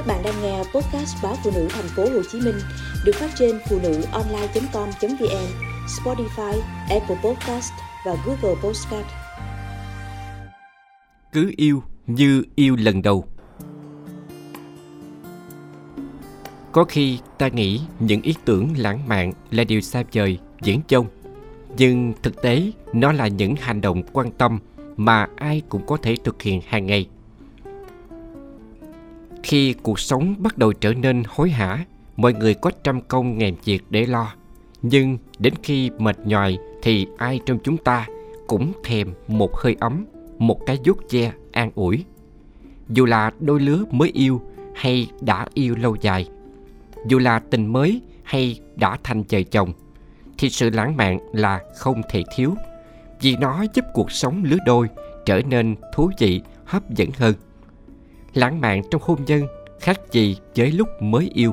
Các bạn đang nghe podcast báo Phụ Nữ Thành phố Hồ Chí Minh được phát trên phunuonline.com.vn, Spotify, Apple Podcast và Google Podcast. Cứ yêu như yêu lần đầu. Có khi ta nghĩ những ý tưởng lãng mạn là điều xa vời, viển vông, nhưng thực tế nó là những hành động quan tâm mà ai cũng có thể thực hiện hàng ngày. Khi cuộc sống bắt đầu trở nên hối hả, mọi người có trăm công ngàn việc để lo. Nhưng đến khi mệt nhoài thì ai trong chúng ta cũng thèm một hơi ấm, một cái vuốt ve an ủi. Dù là đôi lứa mới yêu hay đã yêu lâu dài, dù là tình mới hay đã thành vợ chồng, thì sự lãng mạn là không thể thiếu, vì nó giúp cuộc sống lứa đôi trở nên thú vị, hấp dẫn hơn. Lãng mạn trong hôn nhân khác gì với lúc mới yêu.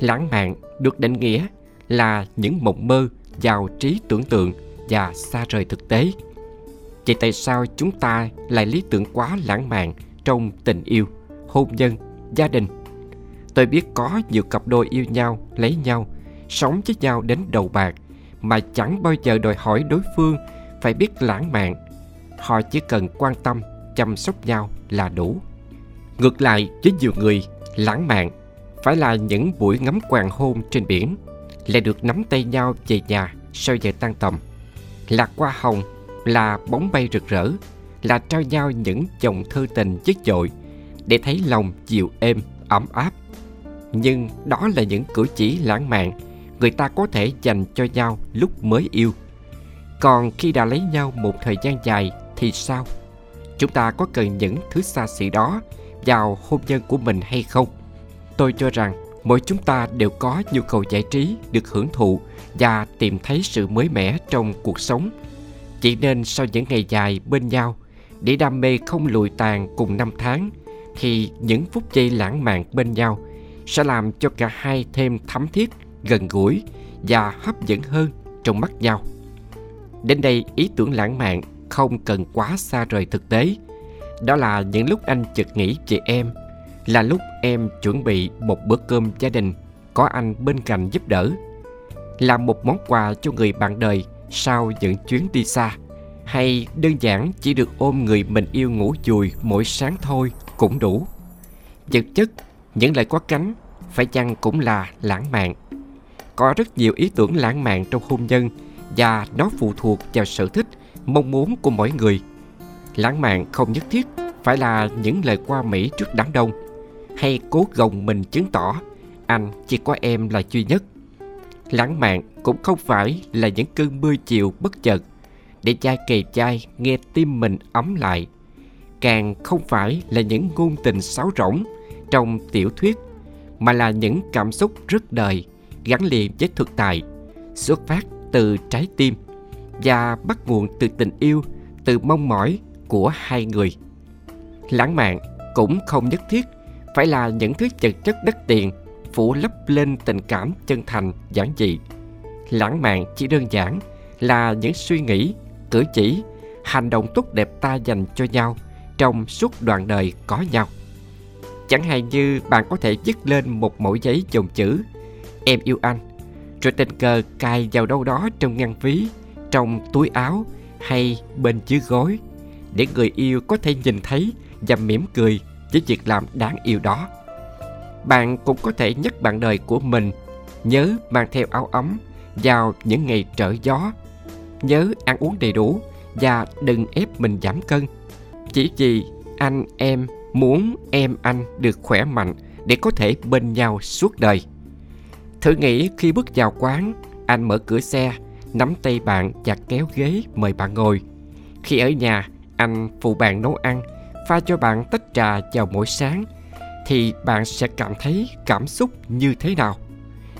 Lãng mạn được định nghĩa là những mộng mơ giàu trí tưởng tượng và xa rời thực tế. Vậy tại sao chúng ta lại lý tưởng quá lãng mạn trong tình yêu, hôn nhân, gia đình? Tôi biết có nhiều cặp đôi yêu nhau, lấy nhau, sống với nhau đến đầu bạc mà chẳng bao giờ đòi hỏi đối phương phải biết lãng mạn. Họ chỉ cần quan tâm, chăm sóc nhau là đủ. Ngược lại với nhiều người, lãng mạn phải là những buổi ngắm hoàng hôn trên biển, lại được nắm tay nhau về nhà sau giờ tan tầm, là hoa hồng, là bóng bay rực rỡ, là trao nhau những dòng thư tình dứt dội để thấy lòng dịu êm, ấm áp. Nhưng đó là những cử chỉ lãng mạn người ta có thể dành cho nhau lúc mới yêu. Còn khi đã lấy nhau một thời gian dài thì sao? Chúng ta có cần những thứ xa xỉ đó vào hôn nhân của mình hay không? Tôi cho rằng mỗi chúng ta đều có nhu cầu giải trí, được hưởng thụ và tìm thấy sự mới mẻ trong cuộc sống. Chỉ nên sau những ngày dài bên nhau, để đam mê không lụi tàn cùng năm tháng, thì những phút giây lãng mạn bên nhau sẽ làm cho cả hai thêm thấm thiết, gần gũi và hấp dẫn hơn trong mắt nhau. Đến đây, ý tưởng lãng mạn không cần quá xa rời thực tế. Đó là những lúc anh chợt nghĩ về em, là lúc em chuẩn bị một bữa cơm gia đình, có anh bên cạnh giúp đỡ, là một món quà cho người bạn đời sau những chuyến đi xa, hay đơn giản chỉ được ôm người mình yêu ngủ dùi mỗi sáng thôi cũng đủ. Vật chất, những lời có cánh, phải chăng cũng là lãng mạn? Có rất nhiều ý tưởng lãng mạn trong hôn nhân và nó phụ thuộc vào sở thích, mong muốn của mỗi người. Lãng mạn không nhất thiết phải là những lời qua Mỹ trước đám đông, hay cố gồng mình chứng tỏ anh chỉ có em là duy nhất. Lãng mạn cũng không phải là những cơn mưa chiều bất chợt để vai kề vai nghe tim mình ấm lại, càng không phải là những ngôn tình sáo rỗng trong tiểu thuyết, mà là những cảm xúc rất đời, gắn liền với thực tại, xuất phát từ trái tim và bắt nguồn từ tình yêu, từ mong mỏi của hai người. Lãng mạn cũng không nhất thiết phải là những thứ vật chất đắt tiền phủ lấp lên tình cảm chân thành, giản dị. Lãng mạn chỉ đơn giản là những suy nghĩ, cử chỉ, hành động tốt đẹp ta dành cho nhau trong suốt đoạn đời có nhau. Chẳng hạn như bạn có thể viết lên một mẩu giấy dòng chữ "Em yêu anh", rồi tình cờ cài vào đâu đó trong ngăn ví, trong túi áo hay bên dưới gối, để người yêu có thể nhìn thấy và mỉm cười với việc làm đáng yêu đó. Bạn cũng có thể nhắc bạn đời của mình nhớ mang theo áo ấm vào những ngày trở gió, nhớ ăn uống đầy đủ và đừng ép mình giảm cân, chỉ vì anh em muốn em anh được khỏe mạnh để có thể bên nhau suốt đời. Thử nghĩ khi bước vào quán, anh mở cửa xe, nắm tay bạn và kéo ghế mời bạn ngồi. Khi ở nhà, anh phụ bạn nấu ăn, pha cho bạn tách trà vào mỗi sáng, thì bạn sẽ cảm thấy cảm xúc như thế nào?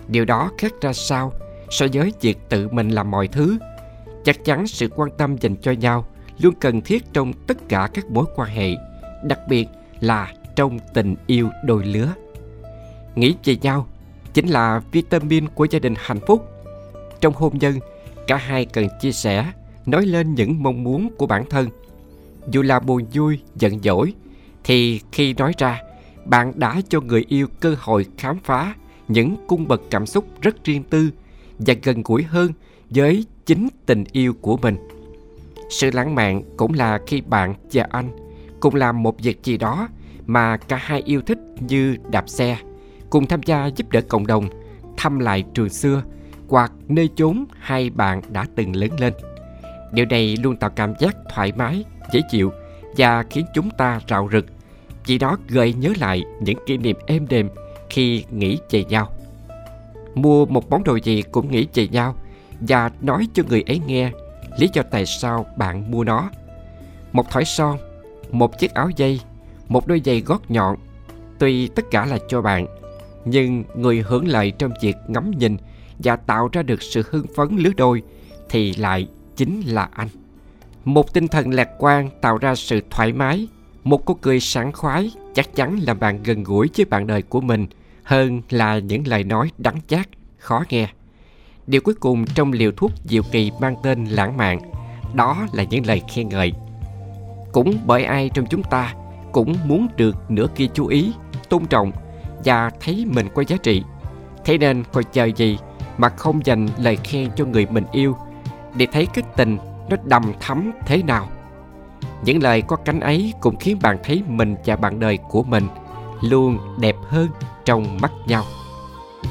Điều đó khác ra sao so với việc tự mình làm mọi thứ? Chắc chắn sự quan tâm dành cho nhau luôn cần thiết trong tất cả các mối quan hệ, đặc biệt là trong tình yêu đôi lứa. Nghĩ về nhau chính là vitamin của gia đình hạnh phúc. Trong hôn nhân, cả hai cần chia sẻ, nói lên những mong muốn của bản thân. Dù là buồn vui, giận dỗi, thì khi nói ra, bạn đã cho người yêu cơ hội khám phá những cung bậc cảm xúc rất riêng tư và gần gũi hơn với chính tình yêu của mình. Sự lãng mạn cũng là khi bạn và anh cùng làm một việc gì đó mà cả hai yêu thích, như đạp xe, cùng tham gia giúp đỡ cộng đồng, thăm lại trường xưa hoặc nơi chốn hai bạn đã từng lớn lên. Điều này luôn tạo cảm giác thoải mái, dễ chịu và khiến chúng ta rạo rực, vì đó gợi nhớ lại những kỷ niệm êm đềm khi nghĩ về nhau. Mua một món đồ gì cũng nghĩ về nhau và nói cho người ấy nghe lý do tại sao bạn mua nó. Một thỏi son, một chiếc áo dây, một đôi giày gót nhọn, tuy tất cả là cho bạn, nhưng người hưởng lợi trong việc ngắm nhìn và tạo ra được sự hưng phấn lứa đôi thì lại chính là anh. Một tinh thần lạc quan tạo ra sự thoải mái, một cuộc cười sảng khoái chắc chắn làm bạn gần gũi với bạn đời của mình hơn là những lời nói đắng chát, khó nghe. Điều cuối cùng trong liều thuốc diệu kỳ mang tên lãng mạn, đó là những lời khen ngợi. Cũng bởi ai trong chúng ta cũng muốn được nửa kia chú ý, tôn trọng và thấy mình có giá trị. Thế nên còn chờ gì mà không dành lời khen cho người mình yêu, để thấy cái tình nó đầm thắm thế nào. Những lời có cánh ấy cũng khiến bạn thấy mình và bạn đời của mình luôn đẹp hơn trong mắt nhau.